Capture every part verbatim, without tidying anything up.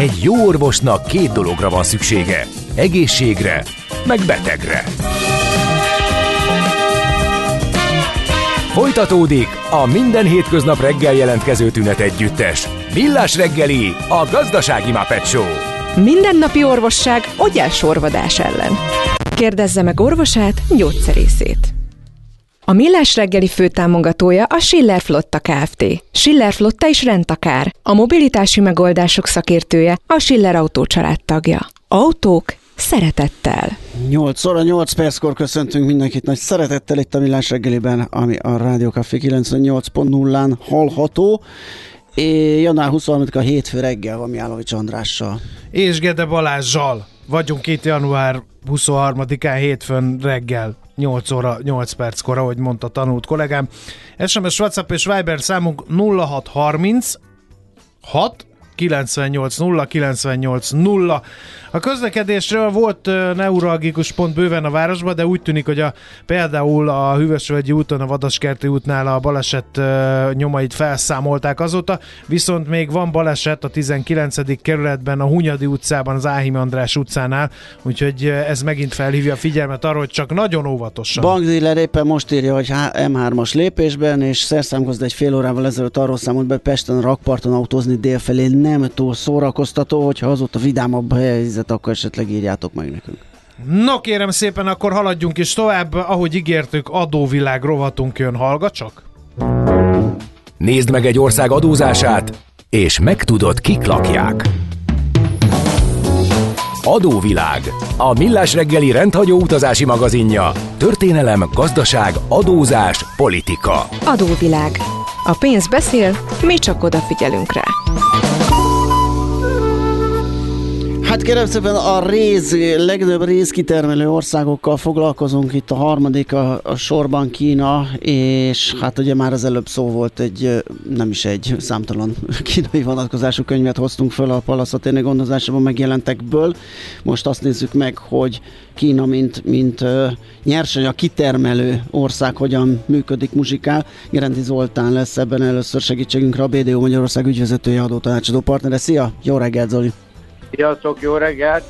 Egy jó orvosnak két dologra van szüksége. Egészségre, meg betegre. Folytatódik a minden hétköznap reggel jelentkező tünet együttes. Millás Reggeli, a gazdasági Muppet Show. Mindennapi orvosság agyásorvadás ellen. Kérdezze meg orvosát, gyógyszerészét. A Millás Reggeli főtámogatója a Schiller Flotta Kft. Schiller Flotta is rendtakár, a mobilitási megoldások szakértője, a Schiller Autó családtagja. Autók szeretettel. nyolc óra nyolc perckor köszöntünk mindenkit nagy szeretettel itt a Millás Reggeliben, ami a Rádió Café kilencvennyolc pont nullán hallható. É, január huszonharmadika hétfő reggel van Jálovics Andrással. És Gede Balázssal. Vagyunk itt január huszonharmadikán hétfőn reggel. nyolc óra nyolc perckor, ahogy mondta tanult kollégám. es em es, WhatsApp és Viber számunk nulla hatszázharminc hat kilencvennyolc nulla kilencvennyolc nulla. A közlekedésről volt neuralgikus pont bőven a városban, de úgy tűnik, hogy a, például a Hűvösvölgyi úton, a Vadaskerti útnál a baleset nyomait felszámolták azóta, viszont még van baleset a tizenkilencedik kerületben, a Hunyadi utcában, az Áhimy András utcánál, úgyhogy ez megint felhívja a figyelmet arra, hogy csak nagyon óvatosan. Bankdíler éppen most írja, hogy em hármas lépésben, és szerszámkozd egy fél órával ezelőtt arról számolt be, Pesten a rakparton autózni délfelé nem túl szórakoztató, hogyha azóta vidámabb helyzet, akkor esetleg írjátok meg nekünk. No kérem szépen, akkor haladjunk is tovább, ahogy ígértük, adóvilág rovatunk jön, hallgatsak. Nézd meg egy ország adózását, és megtudod, kik lakják. Adóvilág, a Millás Reggeli rendhagyó utazási magazinja. Történelem, gazdaság, adózás, politika. Adóvilág. A pénz beszél, mi csak odafigyelünk rá. Hát kérem szépen, a réz, legnagyobb rézkitermelő országokkal foglalkozunk itt, a harmadik a, a sorban Kína, és hát ugye már az előbb szó volt, egy, nem is egy, számtalan kínai vonatkozású könyvet hoztunk föl a palacatérni gondozásában megjelentekből. Most azt nézzük meg, hogy Kína, mint, mint nyersanyag kitermelő ország hogyan működik, muzsikál. Gerendi Zoltán lesz ebben először segítségünkre, a bé dé o Magyarország ügyvezetője, adótanácsadó partnere. Szia! Jó reggelt, Zoli! Sziasztok, jó reggelt!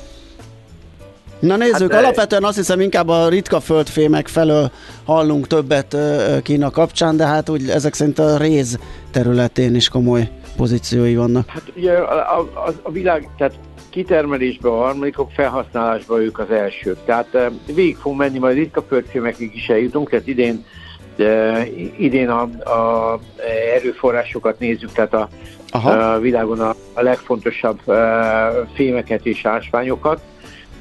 Na nézzük, hát, alapvetően azt hiszem inkább a ritka földfémek felől hallunk többet Kína kapcsán, de hát úgy ezek szerint a réz területén is komoly pozíciói vannak. Hát ugye a, a, a világ, tehát kitermelésben, a harmadikok felhasználásban ők az elsők. Tehát végig fog menni, majd ritka földfémekig is eljutunk, tehát idén, de idén a, a erőforrásokat nézzük, tehát a, a világon a, a legfontosabb a, fémeket és ásványokat,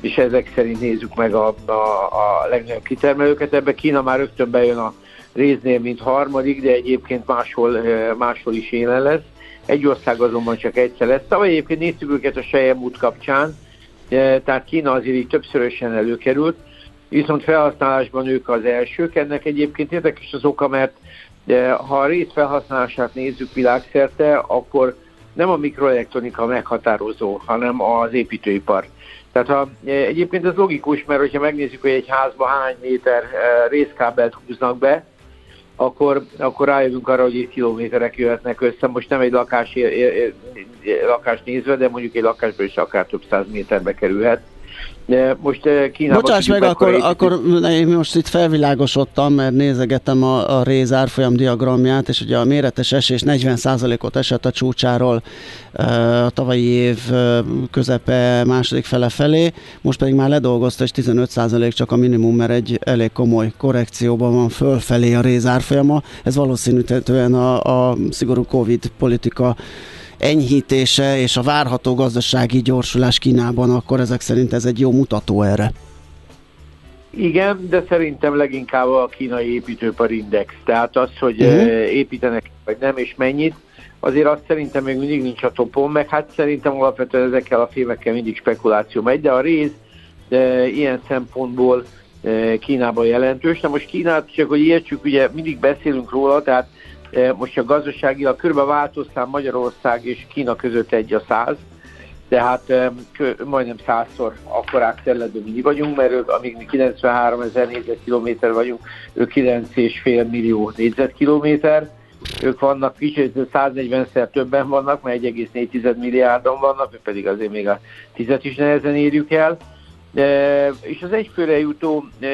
és ezek szerint nézzük meg a, a, a legnagyobb kitermelőket. Ebbe Kína már rögtön bejön a réznél, mint harmadik, de egyébként máshol, máshol is élen lesz. Egy ország azonban csak egyszer lesz. Tavaly egyébként néztük őket a Selyem út kapcsán, tehát Kína azért így többszörösen előkerült, viszont felhasználásban ők az elsők. Ennek egyébként érdekes az oka, mert ha a rész felhasználását nézzük világszerte, akkor nem a mikroelektronika meghatározó, hanem az építőipar. Tehát ha, egyébként ez logikus, mert hogyha megnézzük, hogy egy házba hány méter részkábelt húznak be, akkor, akkor rájövünk arra, hogy itt kilométerek jöhetnek össze. Most nem egy lakás, lakás nézve, de mondjuk egy lakásban is akár több száz méterbe kerülhet. De most Kínában... Bocsáss meg, akkor, akkor én most itt felvilágosodtam, mert nézegetem a, a réz árfolyam diagramját, és ugye a méretes esés negyven százalékot esett a csúcsáról a tavalyi év közepe második fele felé, most pedig már ledolgozta, és tizenöt százalék csak a minimum, mert egy elég komoly korrekcióban van fölfelé a réz árfolyama. Ez valószínűtően a, a szigorú Covid politika enyhítése és a várható gazdasági gyorsulás Kínában, akkor ezek szerint ez egy jó mutató erre. Igen, de szerintem leginkább a kínai építőiparindex. Tehát az, hogy uh-huh. építenek vagy nem, és mennyit, azért azt szerintem még mindig nincs a topon, meg hát szerintem alapvetően ezekkel a filmekkel mindig spekuláció megy, de a rész de ilyen szempontból Kínában jelentős. Na most Kínát, csak hogy értsük, ugye mindig beszélünk róla, tehát most a gazdaságilag körülbelül változtán Magyarország és Kína között egy a száz, tehát majdnem százszor akkorák területben mindig vagyunk, mert ők, amíg mi kilencvenhárom ezer négyzetkilométer vagyunk, ők kilenc egész öt millió négyzetkilométer, Ők vannak kicsit, száznegyvenszer többen vannak, mert egy egész négy milliárdon vannak, pedig azért még a tízet is nehezen érjük el. E, és az egyfőre jutó e,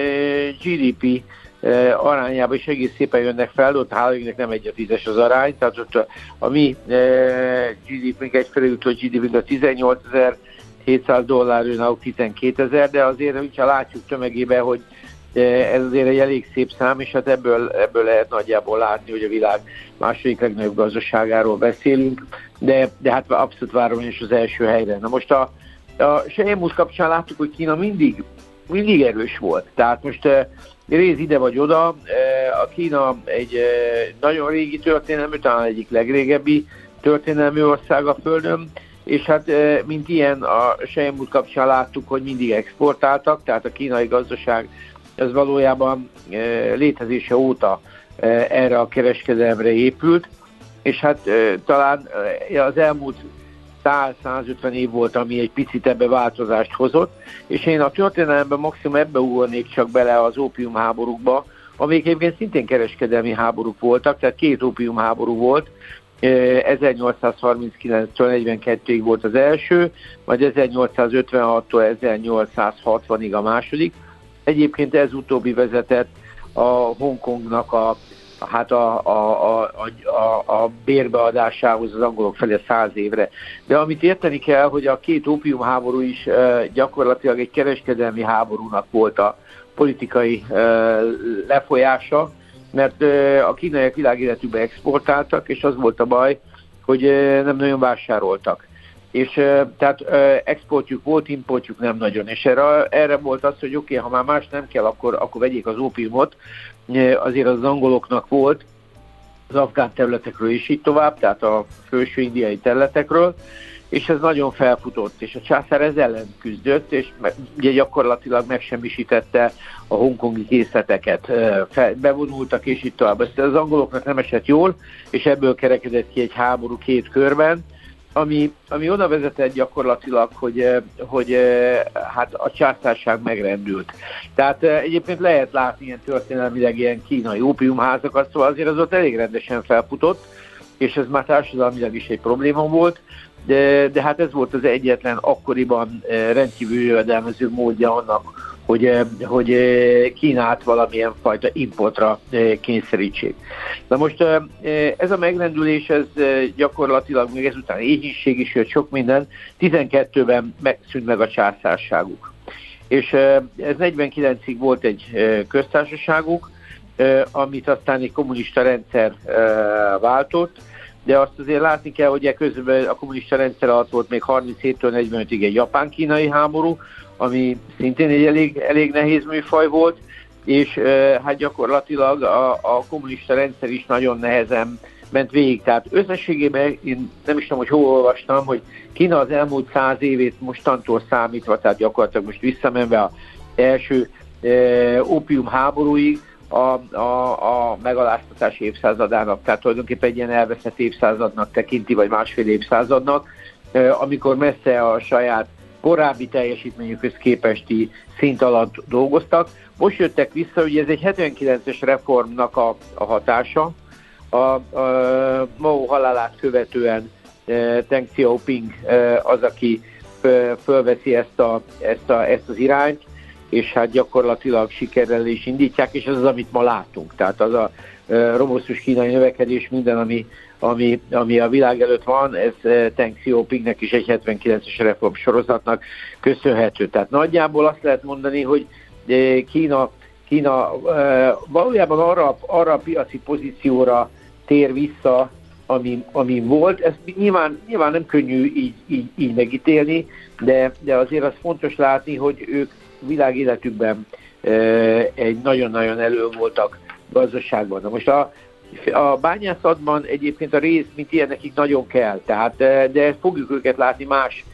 gé dé pé e, arányában is egész szépen jönnek fel, ott hálóinknek nem egy a tízes az arány, tehát ott a, a mi e, gé dé pénk egyfőre jutó gé dé pénk a tizennyolcezer-hétszáz dollár, őnáluk tizenkétezer, de azért, hogyha látjuk tömegében, hogy ez azért egy elég szép szám, és hát ebből, ebből lehet nagyjából látni, hogy a világ második legnagyobb gazdaságáról beszélünk, de, de hát abszolút várom is az első helyre. Na most a, a Sejmusz kapcsán láttuk, hogy Kína mindig, mindig erős volt. Tehát most e, rész ide vagy oda, e, a Kína egy e, nagyon régi történelmű, talán egyik legrégebbi történelmű ország a Földön, és hát e, mint ilyen a Sejmusz kapcsán láttuk, hogy mindig exportáltak, tehát a kínai gazdaság ez valójában e, létezése óta e, erre a kereskedelemre épült, és hát e, talán e, az elmúlt száz-százötven év volt, ami egy picit ebbe változást hozott, és én a történelemben maximum ebbe ugornék csak bele az ópiumháborúkba, amik egyébként szintén kereskedelmi háborúk voltak, tehát két ópiumháború volt, e, ezernyolcszázharminckilenctől negyvenkettőig volt az első, majd ezernyolcszázötvenhattól ezernyolcszázhatvanig a második. Egyébként ez utóbbi vezetett a Hongkongnak a, hát a, a, a, a, a bérbeadásához az angolok felé száz évre. De amit érteni kell, hogy a két ópiumháború is e, gyakorlatilag egy kereskedelmi háborúnak volt a politikai e, lefolyása, mert e, a kínaiak világéletükbe exportáltak, és az volt a baj, hogy e, nem nagyon vásároltak. És tehát exportjuk volt, importjuk nem nagyon. És erre, erre volt az, hogy oké, okay, ha már más nem kell, akkor, akkor vegyék az ópiumot. Azért az angoloknak volt az afgán területekről is így tovább, tehát a felső indiai területekről, és ez nagyon felfutott, és a császár ez ellen küzdött, és ugye gyakorlatilag megsemmisítette a hongkongi készleteket, bevonultak, és így tovább. Ezt az angoloknak nem esett jól, és ebből kerekedett ki egy háború két körben, Ami, ami oda vezetett gyakorlatilag, hogy, hogy hát a császárság megrendült. Tehát egyébként lehet látni ilyen történelmileg ilyen kínai ópiumházakat, szóval azért az ott elég rendesen felfutott, és ez már társadalmilag is egy probléma volt, de, de hát ez volt az egyetlen akkoriban rendkívül jövedelmező módja annak, hogy, hogy Kínát valamilyen fajta importra kényszerítsék. Na most ez a megrendülés, ez gyakorlatilag még ezután éhínség is jött, sok minden, tizenkettőben megszűnt meg a császárságuk. És ez negyvenkilencig volt egy köztársaságuk, amit aztán egy kommunista rendszer váltott, de azt azért látni kell, hogy közben a kommunista rendszer alatt volt még harminchéttől negyvenötig egy japán-kínai háború, ami szintén egy elég, elég nehéz műfaj volt, és e, hát gyakorlatilag a, a kommunista rendszer is nagyon nehezen ment végig. Tehát összességében én nem is tudom, hogy hol olvastam, hogy Kína az elmúlt száz évét mostantól számítva, tehát gyakorlatilag most visszamenve az első e, ópiumháborúig, a, a, a megaláztatás évszázadának, tehát tulajdonképpen egy ilyen elveszett évszázadnak tekinti, vagy másfél évszázadnak, amikor messze a saját korábbi teljesítményükhöz képesti szint alatt dolgoztak. Most jöttek vissza, hogy ez egy hetvenkilences reformnak a, a hatása. A, a Mao halálát követően e, Teng Hsziao-ping e, az, aki e, fölveszi ezt, a, ezt, a, ezt az irányt, és hát gyakorlatilag sikerrel is indítják, és ez az, amit ma látunk. Tehát az a e, robosztus kínai növekedés, minden, ami, ami, ami a világ előtt van, ez e, Teng Hsziao-pingnek is egy hetvenkilences reform sorozatnak köszönhető. Tehát nagyjából azt lehet mondani, hogy e, Kína, Kína e, valójában arra, arra a piaci pozícióra tér vissza, ami, ami volt. Ezt nyilván, nyilván nem könnyű így, így, így megítélni, de, de azért az fontos látni, hogy ők világ életükben egy nagyon-nagyon elő voltak gazdaságban. Na most a, a bányászatban egyébként a rész, mint ilyen, nekik nagyon kell, tehát, de fogjuk őket látni más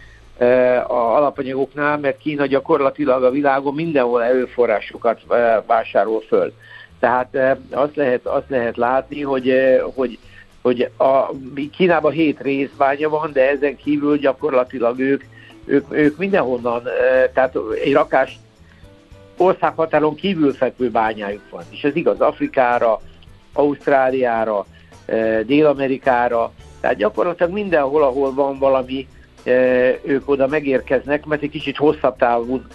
a alapanyagoknál, mert Kína gyakorlatilag a világon mindenhol előforrásokat vásárol föl. Tehát azt lehet, azt lehet látni, hogy, hogy, hogy a, Kínában hét részbánya van, de ezen kívül gyakorlatilag ők Ők, ők mindenhonnan, tehát egy rakás országhatáron kívül fekvő bányájuk van. És ez igaz Afrikára, Ausztráliára, Dél-Amerikára, tehát gyakorlatilag mindenhol, ahol van valami, ők oda megérkeznek, mert egy kicsit hosszabb távon,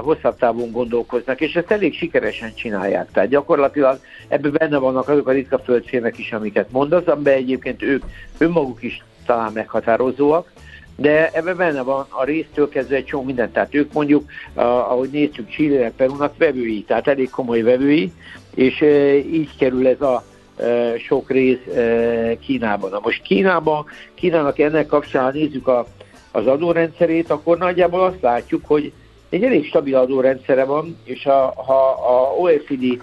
hosszabb távon gondolkoznak, és ezt elég sikeresen csinálják. Tehát gyakorlatilag ebben benne vannak azok a ritka földfémek is, amiket mondasz, amiben egyébként ők önmaguk is talán meghatározóak, de ebben benne van a résztől kezdve egy csomó mindent. Tehát ők mondjuk, ahogy néztük, Chile, Perúnak vevői, tehát elég komoly vevői, és így kerül ez a sok rész Kínában. Na most Kínában, Kínának ennek kapcsán, ha nézzük a, az adórendszerét, akkor nagyjából azt látjuk, hogy egy elég stabil adórendszere van, és ha a, a o e cé dé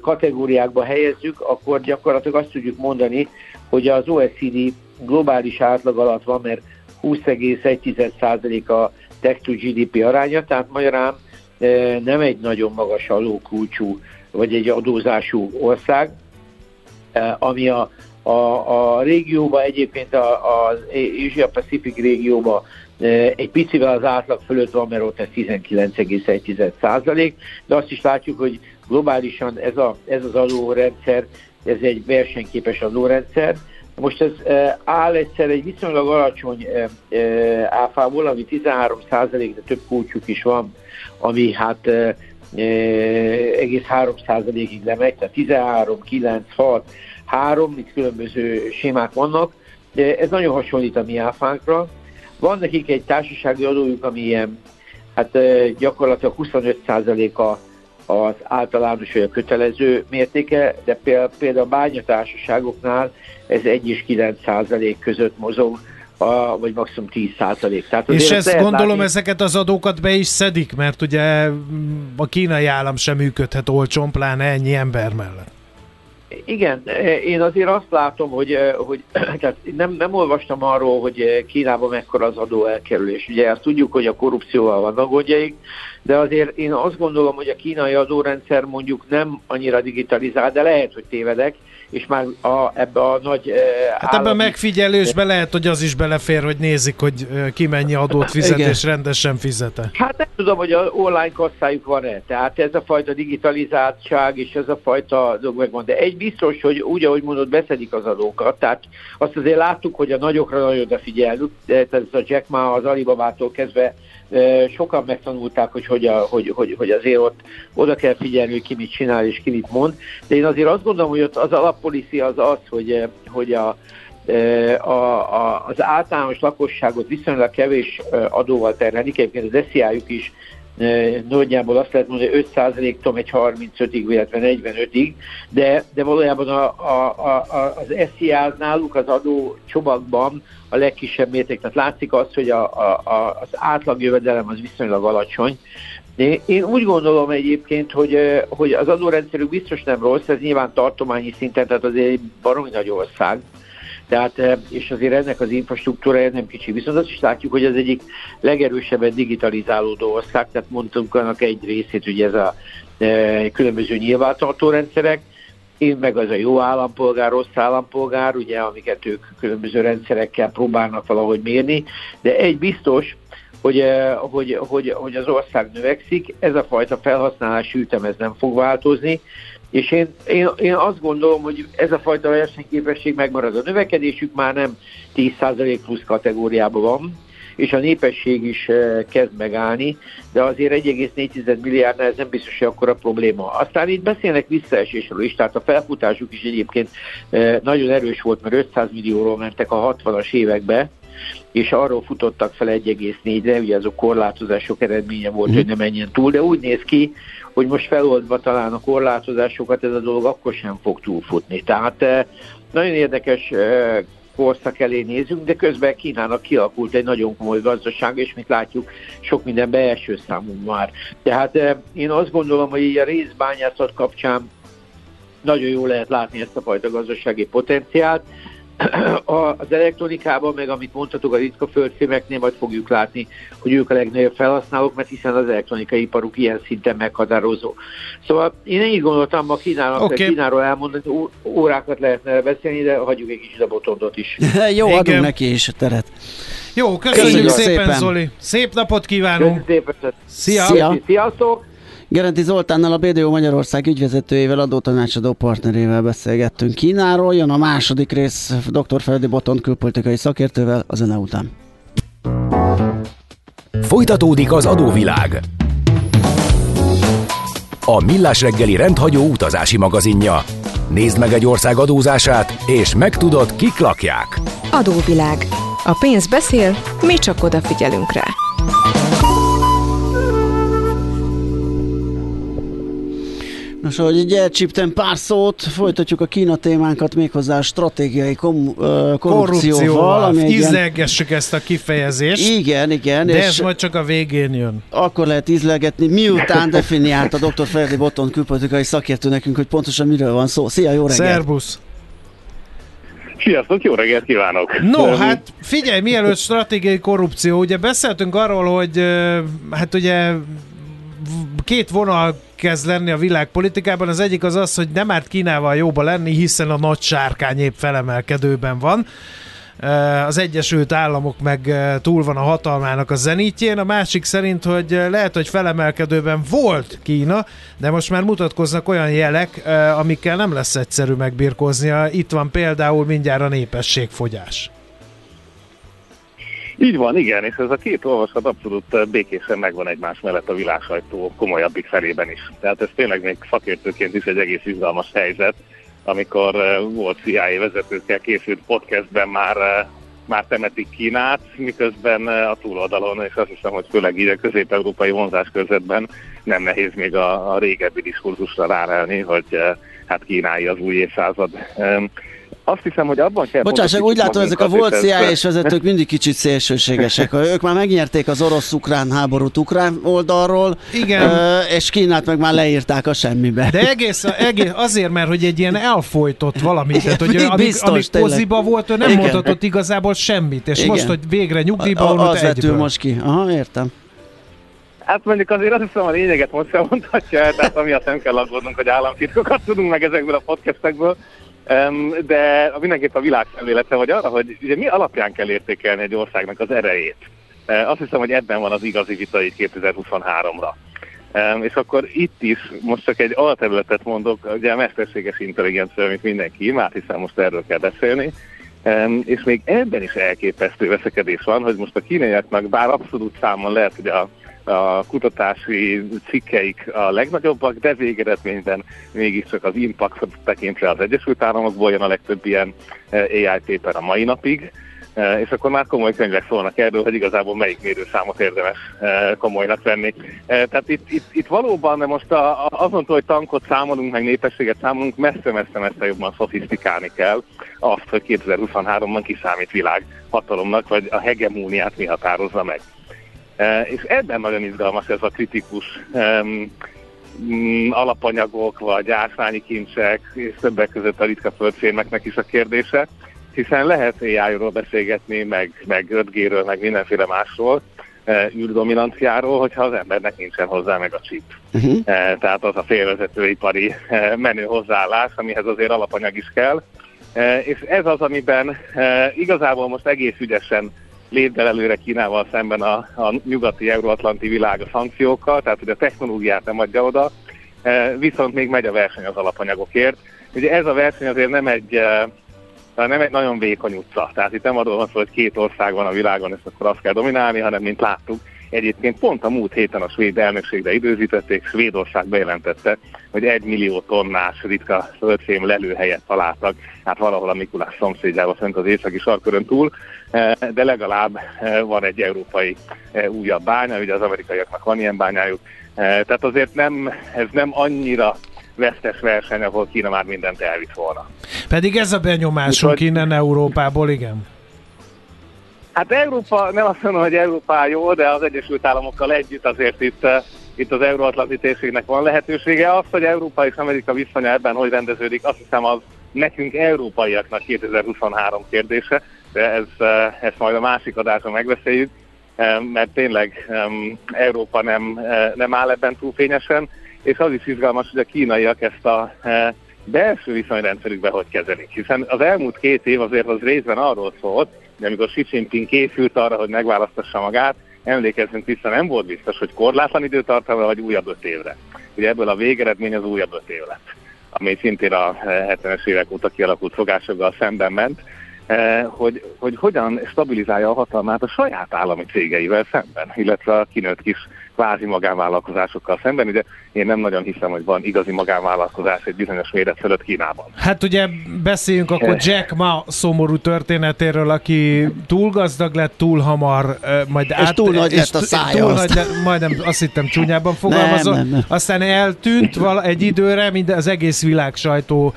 kategóriákba helyezzük, akkor gyakorlatilag azt tudjuk mondani, hogy az o e cé dé globális átlag alatt van, mert húsz egész egy tized százalék a tech-to-gé dé pé aránya, tehát magyarán nem egy nagyon magas adókulcsú vagy egy adózású ország, ami a, a, a régióban, egyébként az Asia-Pacific régióban egy picivel az átlag fölött van, mert ott ez tizenkilenc egész egy tized százalék, de azt is látjuk, hogy globálisan ez, a, ez az adórendszer, ez egy versenyképes adórendszer. Most ez áll egyszer egy viszonylag alacsony áfából, ami tizenhárom százalék, de több kulcsuk is van, ami hát egész három százalékig lemegy, tehát tizenhárom, kilenc, hat, három, itt különböző sémák vannak. Ez nagyon hasonlít a mi áfánkra. Van nekik egy társasági adójuk, ami ilyen, hát gyakorlatilag huszonöt százaléka az általános vagy a kötelező mértéke, de például a bányatársaságoknál ez egy és kilenc százalék között mozog, A, vagy maximum tíz százalék. Tehát és ezt gondolom látni, ezeket az adókat be is szedik, mert ugye a kínai állam sem működhet olcsón, pláne ennyi ember mellett. Igen, én azért azt látom, hogy, hogy tehát nem, nem olvastam arról, hogy Kínában mekkora az adóelkerülés. Ugye azt tudjuk, hogy a korrupcióval vannak gondjaik, de azért én azt gondolom, hogy a kínai adórendszer mondjuk nem annyira digitalizált, de lehet, hogy tévedek, és már a, ebbe a nagy... Hát állami... ebben a megfigyelősben lehet, hogy az is belefér, hogy nézik, hogy ki mennyi adót fizet, és rendesen fizet-e. Hát nem tudom, hogy az online kasszájuk van-e. Tehát ez a fajta digitalizáltság, és ez a fajta dolog megvan. De egy biztos, hogy úgy, ahogy mondod, beszedik az adókat. Tehát azt azért láttuk, hogy a nagyokra nagyon odafigyelünk. Ez a Jack Ma, az Alibabától kezdve sokan megtanulták, hogy, hogy, a, hogy, hogy, hogy azért ott oda kell figyelni, ki mit csinál és ki mit mond. De én azért azt gondolom, hogy ott az alappolicia az az, hogy, hogy a, a, a, az általános lakosságot viszonylag kevés adóval terhelik. Egyébként az esziájuk is nagyjából azt lehet mondani, hogy öt százaléktól egy harmincötig, illetve negyvenötig, de, de valójában a, a, a, az es cé á náluk az adó csomagban a legkisebb mérték. Tehát látszik az, hogy a, a, a, az átlagjövedelem az viszonylag alacsony. De én úgy gondolom egyébként, hogy, hogy az adórendszerük biztos nem rossz, ez nyilván tartományi szinten, tehát azért egy baromi nagy ország. Tehát, és azért ennek az infrastruktúrája nem kicsi. Viszont azt is látjuk, hogy az egyik legerősebben digitalizálódó ország, tehát mondtunk annak egy részét, hogy ez a e, különböző nyilvántartó rendszerek, én meg az a jó állampolgár, rossz állampolgár, ugye, amiket ők különböző rendszerekkel próbálnak valahogy mérni, de egy biztos, hogy, hogy, hogy, hogy az ország növekszik, ez a fajta felhasználási ütem, ez nem fog változni, és én, én, én azt gondolom, hogy ez a fajta versenyképesség megmarad. A növekedésük már nem tíz százalék plusz kategóriában van, és a népesség is kezd megállni, de azért egy egész négy milliárdnál ez nem biztos, hogy akkora probléma. Aztán itt beszélnek visszaesésről is, tehát a felfutásuk is egyébként nagyon erős volt, mert ötszáz millióról mentek a hatvanas évekbe, és arról futottak fel egy egész négyre, ugye azok korlátozások eredménye volt, hogy ne menjen túl, de úgy néz ki, hogy most feloldva talán a korlátozásokat ez a dolog akkor sem fog túlfutni. Tehát nagyon érdekes korszak elé nézünk, de közben Kínának kialakult egy nagyon komoly gazdaság, és mint látjuk, sok minden beeső számú már. Tehát én azt gondolom, hogy így a részbányászat kapcsán nagyon jól lehet látni ezt a fajta gazdasági potenciált. Az elektronikában, meg amit mondhatok a ritka földfémeknél, majd fogjuk látni, hogy ők a legnagyobb felhasználók, mert hiszen az elektronikai iparuk ilyen szinten meghatározó. Szóval én így gondoltam, ma Kínának, okay. Kínáról elmondani, ó- órákat lehetne beszélni, de hagyjuk egy kicsit a Botondot is. Jó, igen. Adunk neki is teret. Jó, köszönjük szépen, szépen, Zoli. Szép napot kívánunk. Szépen. Szia. Szia. Sziasztok. Gerendi Zoltánnal, a bé dé o Magyarország ügyvezetőjével, adótanácsadó partnerével beszélgettünk Kínáról. Jön a második rész doktor Feledy Botond külpolitikai szakértővel a zene után. Folytatódik az adóvilág. A Millás Reggeli rendhagyó utazási magazinja. Nézd meg egy ország adózását, és megtudod, kik lakják. Adóvilág. A pénz beszél, mi csak odafigyelünk rá. Nos, ahogy így elcsíptem pár szót, folytatjuk a Kína témánkat, méghozzá a stratégiai kom- korrupcióval. korrupcióval Ízlegessük ezt a kifejezést. Igen, igen. De ez majd csak a végén jön. Akkor lehet ízlegetni, miután definiált a doktor Feledy Botond külpolitikai szakértő nekünk, hogy pontosan miről van szó. Szia, jó reggelt! Szerbusz! Sziasztok, jó reggelt kívánok! No, Szervus. Hát figyelj, mielőtt stratégiai korrupció, ugye beszéltünk arról, hogy hát ugye két vonal kezd lenni a világpolitikában, az egyik az az, hogy nem árt Kínával jóba lenni, hiszen a nagy sárkány épp felemelkedőben van. Az Egyesült Államok meg túl van a hatalmának a zenítjén, a másik szerint, hogy lehet, hogy felemelkedőben volt Kína, de most már mutatkoznak olyan jelek, amikkel nem lesz egyszerű megbirkóznia. Itt van például mindjárt a népességfogyás. Így van, igen, és ez a két olvasat abszolút békésen megvan egymás mellett a világsajtó komolyabbik felében is. Tehát ez tényleg még szakértőként is egy egész izgalmas helyzet, amikor volt cé i á vezetőkkel készült podcastben már, már temetik Kínát, miközben a túloldalon, és azt hiszem, hogy főleg így a közép-európai vonzáskörzetben nem nehéz még a, a régebbi diskurzusra ráelni, hogy hát Kínái az új évszázad. Azt hiszem, hogy abban kell... Bocsásság, úgy látom, ezek a volt cé i á-s vezetők mindig kicsit szélsőségesek. Ők már megnyerték az orosz-ukrán háborút ukrán oldalról, igen. És Kínát meg már leírták a semmibe. De egész, egész azért, mert hogy egy ilyen elfojtott valamit, tehát, hogy amik, biztos, amik poziba volt, ő nem igen. mondhatott igazából semmit, és igen. most, hogy végre nyugdíjba vonult egyből. Az vetül most ki. Aha, értem. Hát mondjuk azért azt hiszem a lényeget most sem mondhatja, tehát amiatt nem kell aggódnunk, hogy államtitkokat tudunk meg ezekből a podcastekből. De mindenképp a világ szemlélete vagy arra, hogy ugye mi alapján kell értékelni egy országnak az erejét. Azt hiszem, hogy ebben van az igazi vita így kétezer-huszonháromra. És akkor itt is, most csak egy alterületet mondok, ugye a mesterséges intelligencia, amit mindenki imád, hiszen most erről kell beszélni. És még ebben is elképesztő veszekedés van, hogy most a kínaiaknak bár abszolút számon lehet, hogy a a kutatási cikkeik a legnagyobbak, de végeredményben mégiscsak az impact tekintve az Egyesült Államokból jön a legtöbb ilyen á i paper a mai napig, és akkor már komoly könyvek szólnak erről, hogy igazából melyik mérőszámot érdemes komolynak venni. Tehát itt, itt, itt valóban most a, azon, hogy tankot számolunk, meg népességet számolunk, messze-messze-messze jobban szofisztikálni kell azt, hogy kétezer-huszonháromban kiszámít világ hatalomnak, vagy a hegemóniát mi határozza meg. Uh, és ebben nagyon izgalmas ez a kritikus um, um, alapanyagok, vagy ásványi kincsek, és többek között a ritka földfémeknek is a kérdése, hiszen lehet á i-ról beszélgetni, meg, meg öt gé-ről, meg mindenféle másról, uh, űrdominanciáról, hogyha az embernek nincsen hozzá meg a chip. Uh-huh. Uh, tehát az a félvezetőipari uh, menő hozzáállás, amihez azért alapanyag is kell. Uh, és ez az, amiben uh, igazából most egész ügyesen lépdel előre Kínával szemben a, a nyugati euróatlanti világ a szankciókkal, tehát hogy a technológiát nem adja oda, viszont még megy a verseny az alapanyagokért. Ugye ez a verseny azért nem egy, nem egy nagyon vékony utca, tehát itt nem arról van szó, hogy két ország van a világon, és akkor azt kell dominálni, hanem mint láttuk, egyébként pont a múlt héten a svéd elnökségre időzítették, Svédország bejelentette, hogy egy millió tonnás ritka földfém lelőhelyet találtak, hát valahol a Mikulás szomszédjában fönt az északi sarkörön túl, de legalább van egy európai újabb bánya, ugye az amerikaiaknak van ilyen bányájuk, tehát azért nem, ez nem annyira vesztes verseny, ahol Kína már mindent elvitt volna. Pedig ez a benyomásunk úgy, innen Európából, igen? Hát Európa, nem azt mondom, hogy Európa jó, de az Egyesült Államokkal együtt azért itt, itt az euróatlanti térségnek van lehetősége. Az, hogy Európa és Amerika viszonya ebben hogy rendeződik, azt hiszem az nekünk európaiaknak kétezer-huszonhárom kérdése, de ez, ezt majd a másik adásra megbeszéljük, mert tényleg Európa nem, nem áll ebben túl fényesen, és az is izgalmas, hogy a kínaiak ezt a belső viszonyrendszerükbe hogy kezelik. Hiszen az elmúlt két év azért az részben arról szólt, de amikor Xi Jinping készült arra, hogy megválasztassa magát, emlékezzünk vissza, nem volt biztos, hogy korlátlan időtartamra, vagy újabb öt évre. ugye ebből a végeredmény az újabb öt év lett, ami szintén a hetvenes évek óta kialakult fogásokkal szemben ment, hogy, hogy hogyan stabilizálja a hatalmát a saját állami cégeivel szemben, illetve a kinőtt kis kvázi magánvállalkozásokkal szemben. Ugye én nem nagyon hiszem, hogy van igazi magánvállalkozás egy bizonyos méret fölött Kínában. Hát ugye beszéljünk akkor Jack Ma szomorú történetéről, aki túl gazdag lett, túl hamar, majd át... És túl nagy lett a szája. Túl nagy lett, majdnem azt hittem csúnyában fogalmazom. Nem, nem, nem. Aztán eltűnt vala egy időre, minden az egész világ sajtó,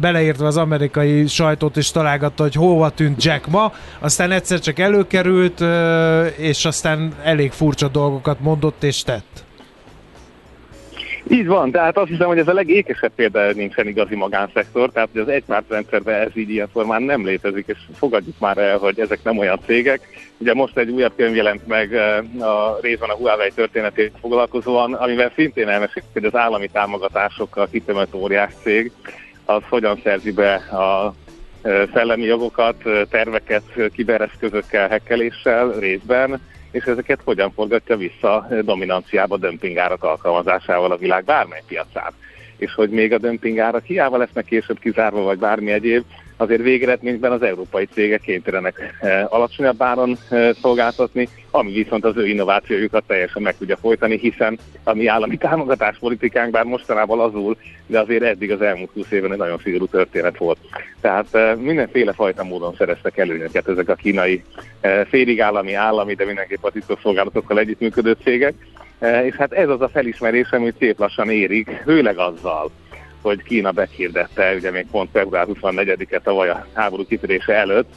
beleértve az amerikai sajtót is találgatta, hogy hova tűnt Jack Ma, aztán egyszer csak előkerült, és aztán elég furcsa dolgokat mondott és tett. Így van, tehát azt hiszem, hogy ez a legékesebb példa, nincsen igazi magánszektor, tehát hogy az egypártrendszerben ez így ilyen formán nem létezik, és fogadjuk már el, hogy ezek nem olyan cégek. Ugye most egy újabb könyv jelent meg a részben a Huawei történetével foglalkozóan, amivel szintén elmesélik, hogy az állami támogatásokkal kitömött óriás cég, az hogyan szerzi be a szellemi jogokat, terveket, kibereszközökkel, hekkeléssel részben, és ezeket hogyan forgatja vissza dominanciába dömpingárak alkalmazásával a világ bármely piacán. És hogy még a dömpingárak hiába lesznek később kizárva, vagy bármi egyéb, azért végeredményben az európai cégek kénytelenek alacsonyabb áron szolgáltatni, ami viszont az ő innovációjukat teljesen meg tudja folytani, hiszen a mi állami támogatáspolitikánk bár mostanában lazul, de azért eddig az elmúlt húsz évben egy nagyon szigorú történet volt. Tehát mindenféle fajta módon szereztek előnyöket ezek a kínai félig állami, állami, de mindenképp a titkosszolgálatokkal együttműködő cégek, és hát ez az a felismerés, amit szép lassan érik, főleg azzal, hogy Kína meghirdette, ugye még pont február huszonnegyedike tavaly a háború kitörése előtt,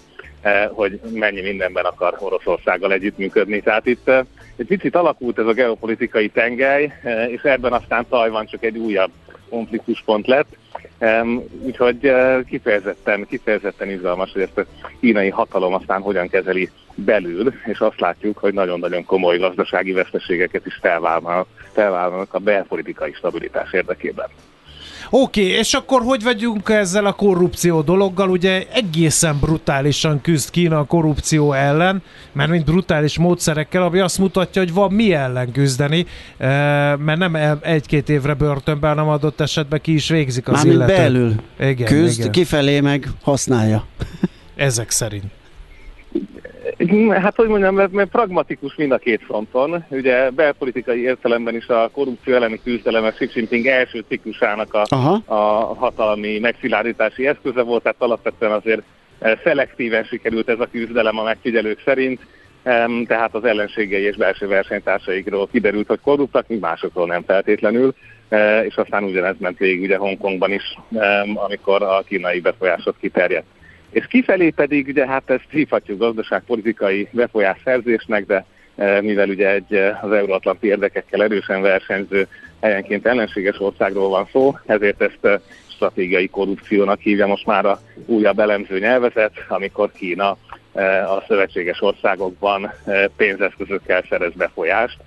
hogy mennyi mindenben akar Oroszországgal együttműködni. Tehát itt egy picit alakult ez a geopolitikai tengely, és ebben aztán Tajvan csak egy újabb konfliktuspont lett. Úgyhogy kifejezetten, kifejezetten izgalmas, hogy ezt a kínai hatalom aztán hogyan kezeli belül, és azt látjuk, hogy nagyon-nagyon komoly gazdasági veszteségeket is felvállalnak, felvállalnak a belpolitikai stabilitás érdekében. Oké, okay, és akkor hogy vagyunk ezzel a korrupció dologgal? Ugye egészen brutálisan küzd Kína a korrupció ellen, mert mint brutális módszerekkel, ami azt mutatja, hogy van mi ellen küzdeni, mert nem egy-két évre börtönben, hanem adott esetben ki is végzik az illetőt. Mármint belül igen, küzd, igen. Kifelé meg használja. Ezek szerint. Hát, hogy mondjam, mert pragmatikus mind a két fronton. Ugye belpolitikai értelemben is a korrupció elleni küzdelem Xi Jinping első ciklusának a, a hatalmi megszilárdítási eszköze volt, tehát alapvetően azért szelektíven sikerült ez a küzdelem a megfigyelők szerint, tehát az ellenségei és belső versenytársaikról kiderült, hogy korruptak, míg másokról nem feltétlenül, és aztán ugyanez ment végig ugye Hongkongban is, amikor a kínai befolyásot kiterjedt. És kifelé pedig, ugye hát ezt hívhatjuk gazdaságpolitikai befolyásszerzésnek, de e, mivel ugye egy az euróatlanti érdekekkel erősen versenyző, helyenként ellenséges országról van szó, ezért ezt e, stratégiai korrupciónak hívja most már a újabb elemző nyelvezet, amikor Kína e, a szövetséges országokban e, pénzeszközökkel szerez befolyást.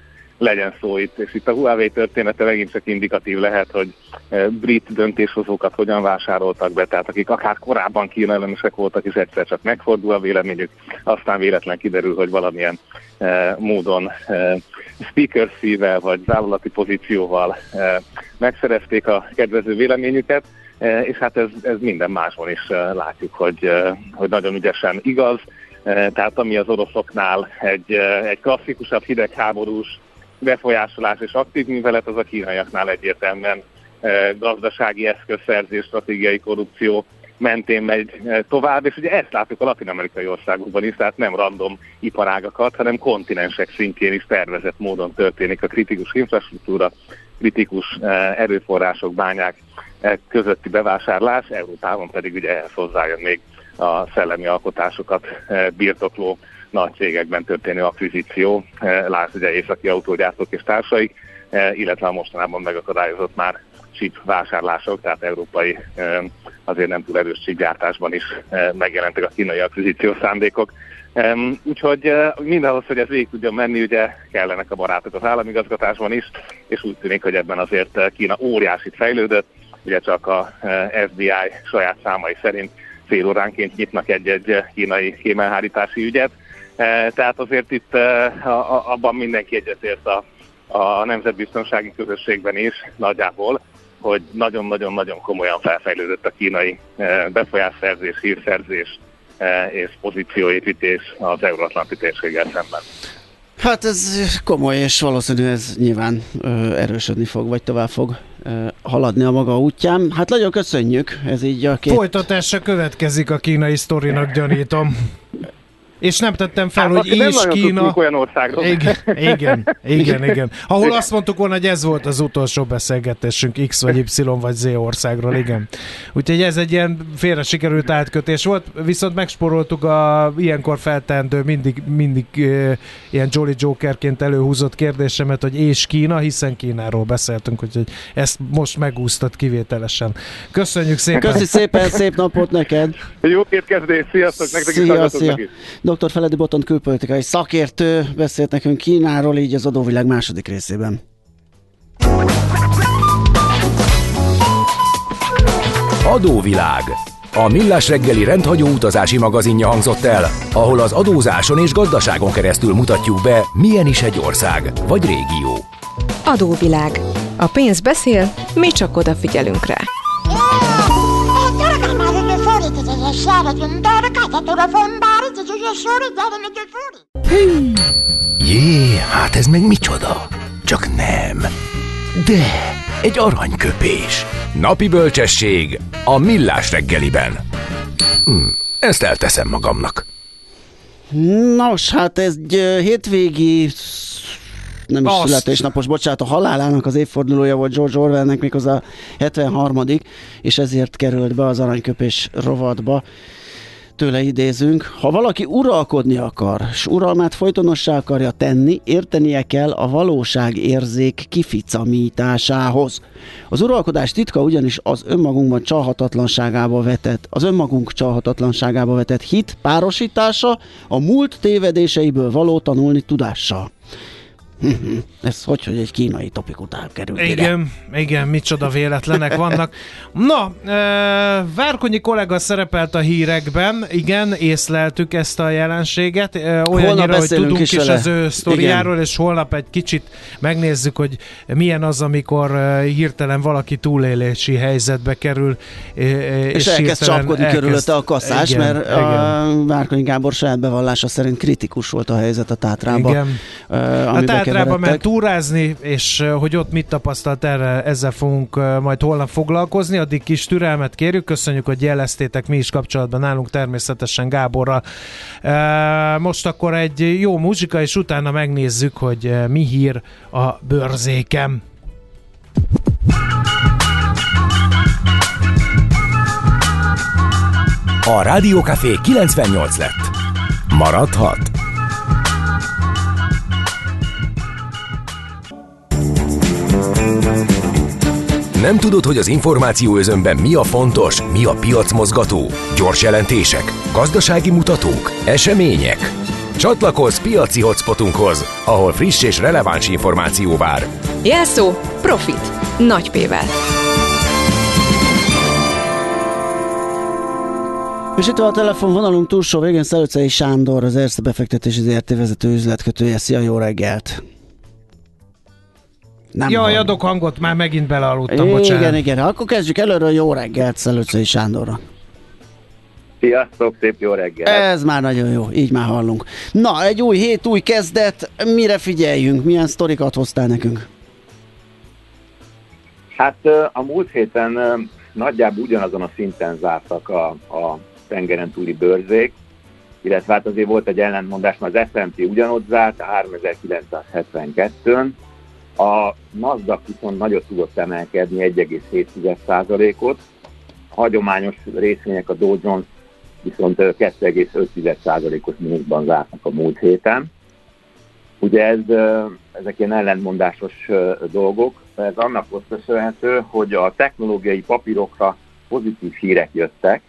Legyen szó itt, és itt a Huawei története megint csak indikatív lehet, hogy brit döntéshozókat hogyan vásároltak be, tehát akik akár korábban Kína ellenesek voltak, és egyszer csak megfordul a véleményük, aztán véletlen kiderül, hogy valamilyen e, módon e, speakerszível vagy vállalati pozícióval e, megszerezték a kedvező véleményüket, e, és hát ez, ez minden máshol is e, látjuk, hogy, e, hogy nagyon ügyesen igaz, e, tehát ami az oroszoknál egy, e, egy klasszikusabb hidegháborús befolyásolás és aktív művelet, az a kínaiaknál egyértelműen eh, gazdasági eszközszerzés, stratégiai korrupció mentén megy eh, tovább, és ugye ezt látjuk a latin-amerikai országokban is, tehát nem random iparágakat, hanem kontinensek szintjén is tervezett módon történik a kritikus infrastruktúra, kritikus eh, erőforrások, bányák eh, közötti bevásárlás, Európában pedig ugye ehhez hozzájön még a szellemi alkotásokat eh, birtokló nagy cégekben történő akvizíció, lásd ugye északi autógyártók és társaik, illetve a mostanában megakadályozott már chip vásárlások, tehát európai azért nem túl erős chipgyártásban is megjelentek a kínai akvizíció szándékok. Úgyhogy mindahhoz, hogy ez végig tudjon menni, ugye kellenek a barátok az államigazgatásban is, és úgy tűnik, hogy ebben azért Kína óriásit fejlődött, ugye csak a ef bé i saját számai szerint fél óránként nyitnak egy-egy kínai kémelhárítási ügyet. Tehát azért itt abban mindenki egyetért a a nemzetbiztonsági közösségben is nagyjából, hogy nagyon-nagyon-nagyon komolyan felfejlődött a kínai befolyásszerzés, hírszerzés és pozícióépítés az euróatlanti térséggel szemben. Hát ez komoly, és valószínűleg ez nyilván ö, erősödni fog, vagy tovább fog ö, haladni a maga útján. Hát nagyon köszönjük, ez így a két... Folytatása következik a kínai sztorinak, gyanítom. És nem tettem fel, hát, hogy is Kína... olyan országról. Igen, igen, igen, igen. Ahol igen. Azt mondtuk volna, hogy ez volt az utolsó beszélgetésünk X vagy Y vagy Z országról, igen. Úgyhogy ez egy ilyen félre sikerült átkötés volt, viszont megspóroltuk a ilyenkor felteendő, mindig, mindig e, ilyen Jolly Jokerként előhúzott kérdésemet, hogy és Kína, hiszen Kínáról beszéltünk, úgyhogy ezt most megúsztad kivételesen. Köszönjük szépen! Köszi szépen, szép napot neked! Jó étkezdés, sziasztok! Sziasztok! doktor Feledy Botond külpolitikai szakértő beszélt nekünk Kínáról, így az Adóvilág második részében. Adóvilág. A Millás Reggeli rendhagyó utazási magazinja hangzott el, ahol az adózáson és gazdaságon keresztül mutatjuk be, milyen is egy ország vagy régió. Adóvilág. A pénz beszél, mi csak odafigyelünk rá. Hű, jé, hát ez meg micsoda? Csak nem. De, egy aranyköpés. Napi bölcsesség a Millás Reggeliben. Hm, ezt elteszem magamnak. Nos, hát ez egy hétvégi... nem is Azt. születésnapos, bocsánat, a halálának az évfordulója volt George Orwellnek, méghozzá hetvenharmadik és ezért került be az aranyköpés rovatba. Tőle idézünk, ha valaki uralkodni akar, s uralmát folytonossá akarja tenni, értenie kell a valóságérzék kificamításához. Az uralkodás titka ugyanis az önmagunkban csalhatatlanságába vetett, az önmagunk csalhatatlanságába vetett hit párosítása a múlt tévedéseiből való tanulni tudással. Ez hogy, hogy egy kínai topik után került. Igen, ide. Igen, micsoda véletlenek vannak. Na, Várkonyi kollega szerepelt a hírekben, igen, észleltük ezt a jelenséget, olyannyira, hogy tudunk is, is az ő sztoriáról, igen. És holnap egy kicsit megnézzük, hogy milyen az, amikor hirtelen valaki túlélési helyzetbe kerül, és, és elkezd csapkodni elkezd... körülötte a kasszás, igen, mert igen. A Várkonyi Gábor saját bevallása szerint kritikus volt a helyzet a Tátrában. Igen. A Tátrában keveredtek. Ment túrázni, és hogy ott mit tapasztalt erre, ezzel fogunk majd holnap foglalkozni, addig kis türelmet kérjük, köszönjük, hogy jeleztétek, mi is kapcsolatban állunk természetesen Gáborral. Most akkor egy jó muzsika, és utána megnézzük, hogy mi hír a bőrzékem. A Rádió Café kilencvennyolc lett. Maradhat. Nem tudod, hogy az információ özönben mi a fontos, mi a piacmozgató? Gyors jelentések, gazdasági mutatók, események? Csatlakozz piaci hotspotunkhoz, ahol friss és releváns információ vár. Jelszó Profit. Nagy P-vel. És itt a telefonvonalunk túlsó végén Szelőcei Sándor, az Erste Befektetési Zrt. Vezető üzletkötője. Szia, jó reggelt! Nem Jaj, hallom. Adok hangot, már megint belealudtam, igen, bocsánat. Igen, igen, akkor kezdjük előről, jó reggelt Szelőcei Sándorra. Sziasztok, szép jó reggelt. Ez már nagyon jó, így már hallunk. Na, egy új hét, új kezdet, mire figyeljünk, milyen sztorikat hoztál nekünk? Hát a múlt héten nagyjából ugyanazon a szinten zártak a, a tengeren túli bőrzék, illetve hát azért volt egy ellentmondás, mert az es and pé ugyanott zárt, háromezer-kilencszázhetvenkettőn, a Nasdaq viszont nagyot tudott emelkedni, egy egész hét százalékot. Hagyományos részvények, a Dow Jones viszont két egész öt százalékos mínuszban zártak a múlt héten. Ugye ez, ezek ilyen ellentmondásos dolgok. Ez annak köszönhető, hogy a technológiai papírokra pozitív hírek jöttek.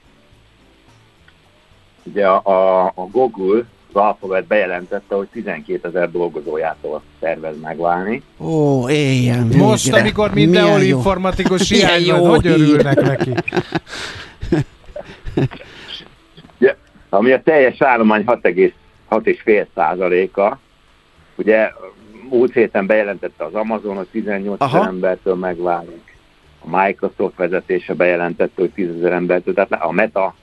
Ugye a, a, a Google, az Alphabet bejelentette, hogy tizenkétezer dolgozójától tervez megválni. Ó, éljen végre. Most, amikor mindenhol informatikus hiány van, hogy örülnek neki? Ja, ami a teljes állomány hat egész hat százaléka, Ugye múlt héten bejelentette az Amazon, hogy tizennyolcezer embertől megválik. A Microsoft vezetése bejelentette, hogy tízezer embertől. Tehát a Meta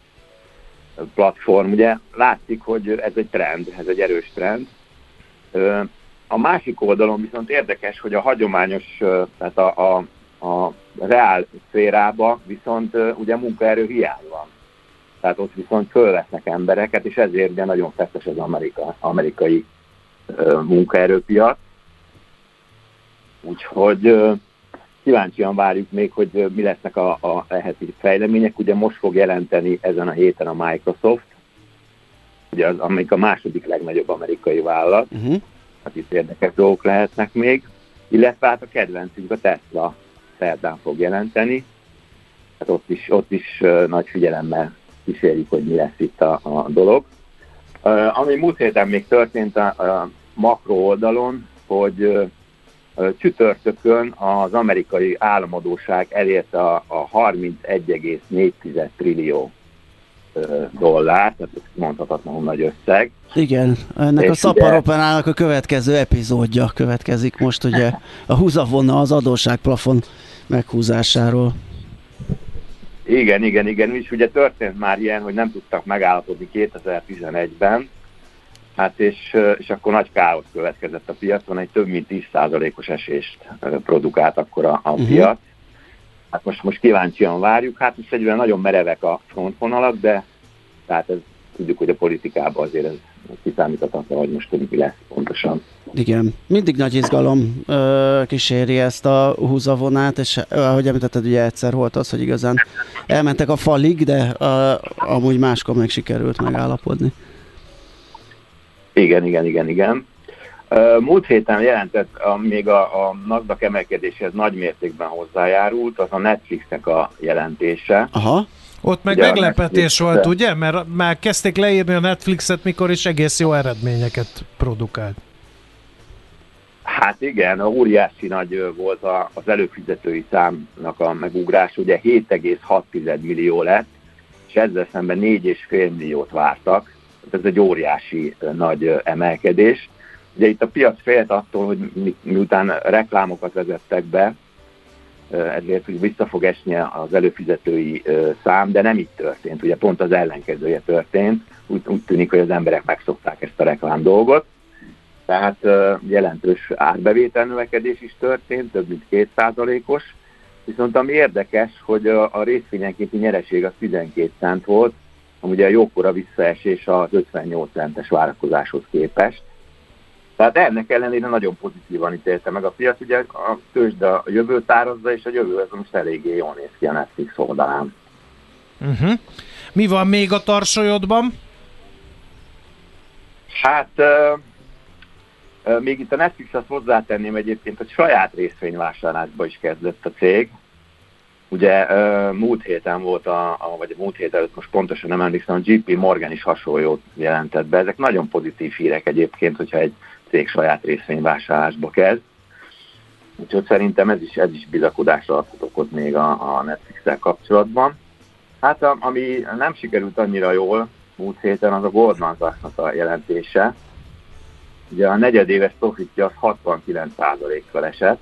platform, ugye látszik, hogy ez egy trend, ez egy erős trend. A másik oldalon viszont érdekes, hogy a hagyományos, tehát a, a, a reál szférába viszont ugye munkaerő hiány van. Tehát ott viszont fölvesznek embereket, és ezért ugye nagyon feszes az amerika, amerikai munkaerőpiac. Úgyhogy kíváncsian várjuk még, hogy mi lesznek a, a ehhez fejlemények. Ugye most fog jelenteni ezen a héten a Microsoft, ugye az, amelyik a második legnagyobb amerikai vállalat. Uh-huh. Hát itt érdekes dolgok lehetnek még. Illetve hát a kedvencünk a Tesla szerdán fog jelenteni. Hát ott is, ott is nagy figyelemmel kísérjük, hogy mi lesz itt a, a dolog. Uh, ami múlt héten még történt a, a makro oldalon, hogy uh, csütörtökön az amerikai államadóság elérte a, a harmincegy egész négy tized trillió uh, dollár, tehát ez mondhatatlanul nagy összeg. Igen, ennek és a szaparoperának a következő epizódja következik most, ugye a húzavona az adósságplafon meghúzásáról. Igen, igen, igen, és ugye történt már ilyen, hogy nem tudtak megállapodni kétezer-tizenegyben, hát és, és akkor nagy káosz következett a piacon, egy több mint tíz százalékos esést produkált akkor a, a piac. Uh-huh. Hát most, most kíváncsian várjuk, hát most egyben nagyon merevek a frontvonalak, de tehát ez, tudjuk, hogy a politikában azért ez kiszámíthatatlan, hogy most tudjuk, mi lesz pontosan. Igen, mindig nagy izgalom ö, kíséri ezt a húzavonát, és ahogy említetted, ugye egyszer volt az, hogy igazán elmentek a falig, de ö, amúgy máskor meg sikerült megállapodni. Igen, igen, igen, igen. Múlt héten jelentett, a, még a, a NASDAQ emelkedéséhez nagy mértékben hozzájárult, az a Netflixnek a jelentése. Aha. Ott meg ugye meglepetés volt, ugye? Mert már kezdték leírni a Netflixet, mikor is egész jó eredményeket produkált. Hát igen, óriási nagy volt az előfizetői számnak a megugrás, ugye hét egész hat tized millió lett, és ezzel szemben négy egész öt milliót vártak. Ez egy óriási nagy emelkedés. Ugye itt a piac félt attól, hogy mi, miután reklámokat vezettek be, ezért hogy vissza fog esni az előfizetői szám, de nem így történt, ugye pont az ellenkezője történt, úgy, úgy tűnik, hogy az emberek megszokták ezt a reklám dolgot, tehát jelentős árbevétel növekedés is történt, több mint két százalékos, viszont ami érdekes, hogy a részvényenkénti nyereség az tizenkét cent volt, ami ugye a jókora visszaesés az ötvennyolc centes várakozáshoz képest. Tehát ennek ellenére nagyon pozitívan ítélte meg a piac, ugye a tőzsd a jövőt árazza, és a jövő ez most eléggé jól néz ki a Netflix oldalán. Uh-huh. Mi van még a tarsolyodban? Hát euh, euh, még itt a Netflix-et hozzátenném egyébként, hogy saját részvényvásárlásba is kezdett a cég. Ugye euh, múlt héten volt, a, a, vagy múlt hét előtt most pontosan nem emlékszem, a jé pé Morgan is hasonlót jelentett be. Ezek nagyon pozitív hírek egyébként, hogyha egy cég saját részvényvásárlásba kezd. Úgyhogy szerintem ez is, ez is bizakodásra adhat okot még a, a Netflix-szel kapcsolatban. Hát a, ami nem sikerült annyira jól múlt héten, az a Goldman Sachs-nak a jelentése. Ugye a negyedéves profitja az hatvankilenc százalékkal esett,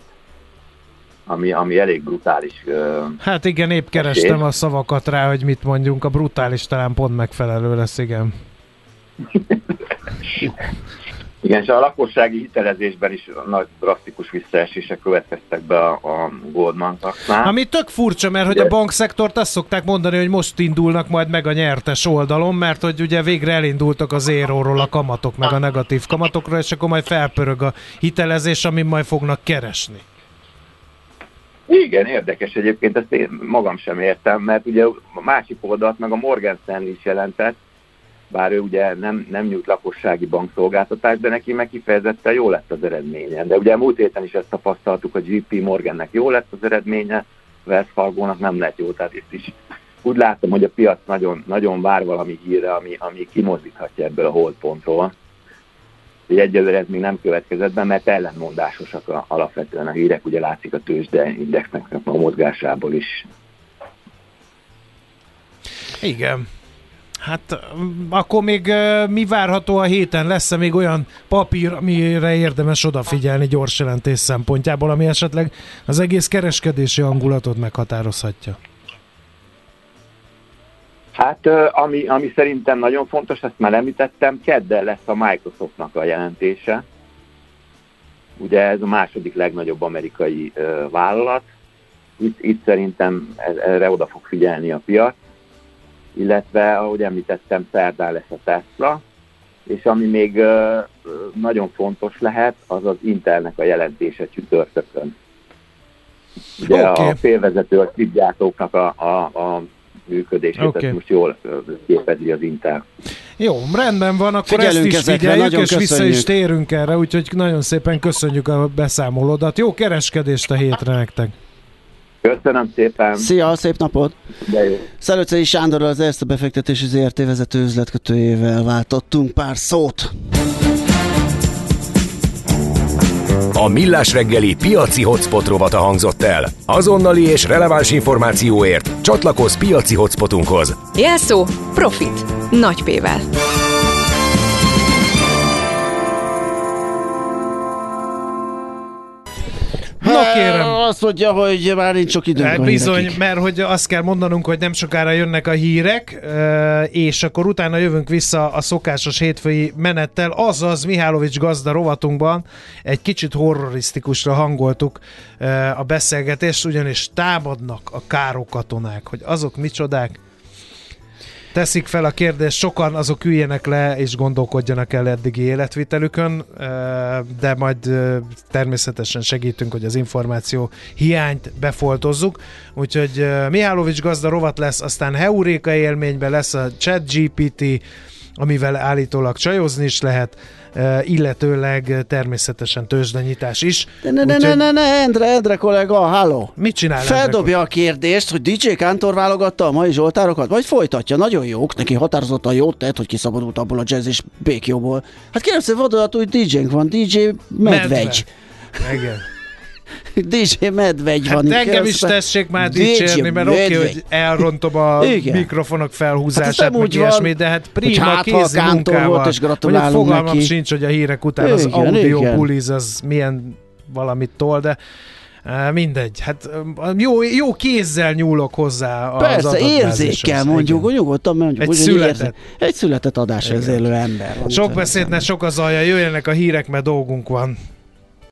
ami, ami elég brutális. Uh, hát igen, épp kerestem esét. A szavakat rá, hogy mit mondjunk. A brutális talán pont megfelelő lesz, igen. Igen, és a lakossági hitelezésben is nagy drasztikus visszaesések következtek be a, a Goldman Sachsnál. Ami tök furcsa, mert hogy a bankszektort azt szokták mondani, hogy most indulnak majd meg a nyertes oldalon, mert hogy ugye végre elindultak az éróról a kamatok, meg a negatív kamatokra, és akkor majd felpörög a hitelezés, amin majd fognak keresni. Igen, érdekes egyébként, ezt én magam sem értem, mert ugye a másik oldalt meg a Morgan Stanley is jelentett, bár ő ugye nem, nem nyújt lakossági bankszolgáltatást, de neki meg kifejezetten jó lett az eredménye. De ugye múlt héten is ezt tapasztaltuk, a jé pé Morgannek jó lett az eredménye, Wells Fargónak nem lett jó, tehát itt is úgy látom, hogy a piac nagyon, nagyon vár valami hírre, ami, ami kimozdíthatja ebből a holdpontról. Egyelőre ez még nem következett be, mert ellenmondásosak a, alapvetően a hírek, ugye látszik a tőzsdeindexnek a mozgásából is. Igen. Hát akkor még mi várható a héten? Lesz-e még olyan papír, amire érdemes odafigyelni gyors jelentés szempontjából, ami esetleg az egész kereskedési hangulatot meghatározhatja? Hát ami, ami szerintem nagyon fontos, ezt már említettem, kedden lesz a Microsoftnak a jelentése. Ugye ez a második legnagyobb amerikai vállalat. Itt, itt szerintem erre oda fog figyelni a piac. Illetve, ahogy említettem, szerdán lesz a Tesla, és ami még uh, nagyon fontos lehet, az az Intelnek a jelentése csütörtökön. Ugye okay. a félvezető, a chipgyártóknak a, a, a működését, okay. ezt most jól képezi az Intel. Jó, rendben van, akkor figyelünk, ezt is figyeljük, és köszönjük. Vissza is térünk erre, úgyhogy nagyon szépen köszönjük a beszámolódat. Jó kereskedést a hétre nektek! Köszönöm szépen! Szia, szép napot! Szelőcei Sándorral, az Erste Befektetési Zrt vezető üzletkötőjével váltottunk pár szót. A Millás Reggeli piaci hotspot rovata hangzott el. Azonnali és releváns információért csatlakozz piaci hotspotunkhoz. Jelszó Profit. Nagy P-vel. No, kérem. Azt mondja, hogy már nincs sok időnk. Bizony, nekik. Mert hogy azt kell mondanunk, hogy nem sokára jönnek a hírek, és akkor utána jövünk vissza a szokásos hétfői menettel, azaz Mihálovics gazda rovatunkban egy kicsit horrorisztikusra hangoltuk a beszélgetést, ugyanis támadnak a károkatonák, hogy azok micsodák, teszik fel a kérdést, sokan azok üljenek le és gondolkodjanak el eddigi életvitelükön, de majd természetesen segítünk, hogy az információ hiányt befoltozzuk. Úgyhogy Mihálovics gazda rovat lesz, aztán heuréka élményben lesz a ChatGPT, amivel állítólag csajozni is lehet, illetőleg természetesen tőzsdenyítás is. Ne, ne, ne, ne, ne, Endre, Endre kollega, halló! Mit csinál? Feldobja a kérdést, hogy dé dzsé Kántor válogatta a mai zsoltárokat, majd folytatja, nagyon jók, neki határozottan jót tett, hogy kiszabadult abból a jazz és békjóból. Hát kérem szépen, vadolatúj dé dzsénk van, dé dzsé Medvegy. Igen. dé dzsé Medvegy van. Hát engem is tessék már dicsérni, mert oké, okay, hogy elrontom a igen. mikrofonok felhúzását, hát meg ilyesmi, de hát prima kézi munkával. Fogalmam neki. Sincs, hogy a hírek után igen, az audio buliz az milyen valamit tol, de mindegy. Hát jó, jó kézzel nyúlok hozzá az persze, adatbázishoz. Persze, érzékkel mondjuk, hogy nyugodtan mondjuk. Egy született. Egy született adáshoz élő ember. Sok beszéd, ne sok az alja, jöjjenek a hírek, mert dolgunk van.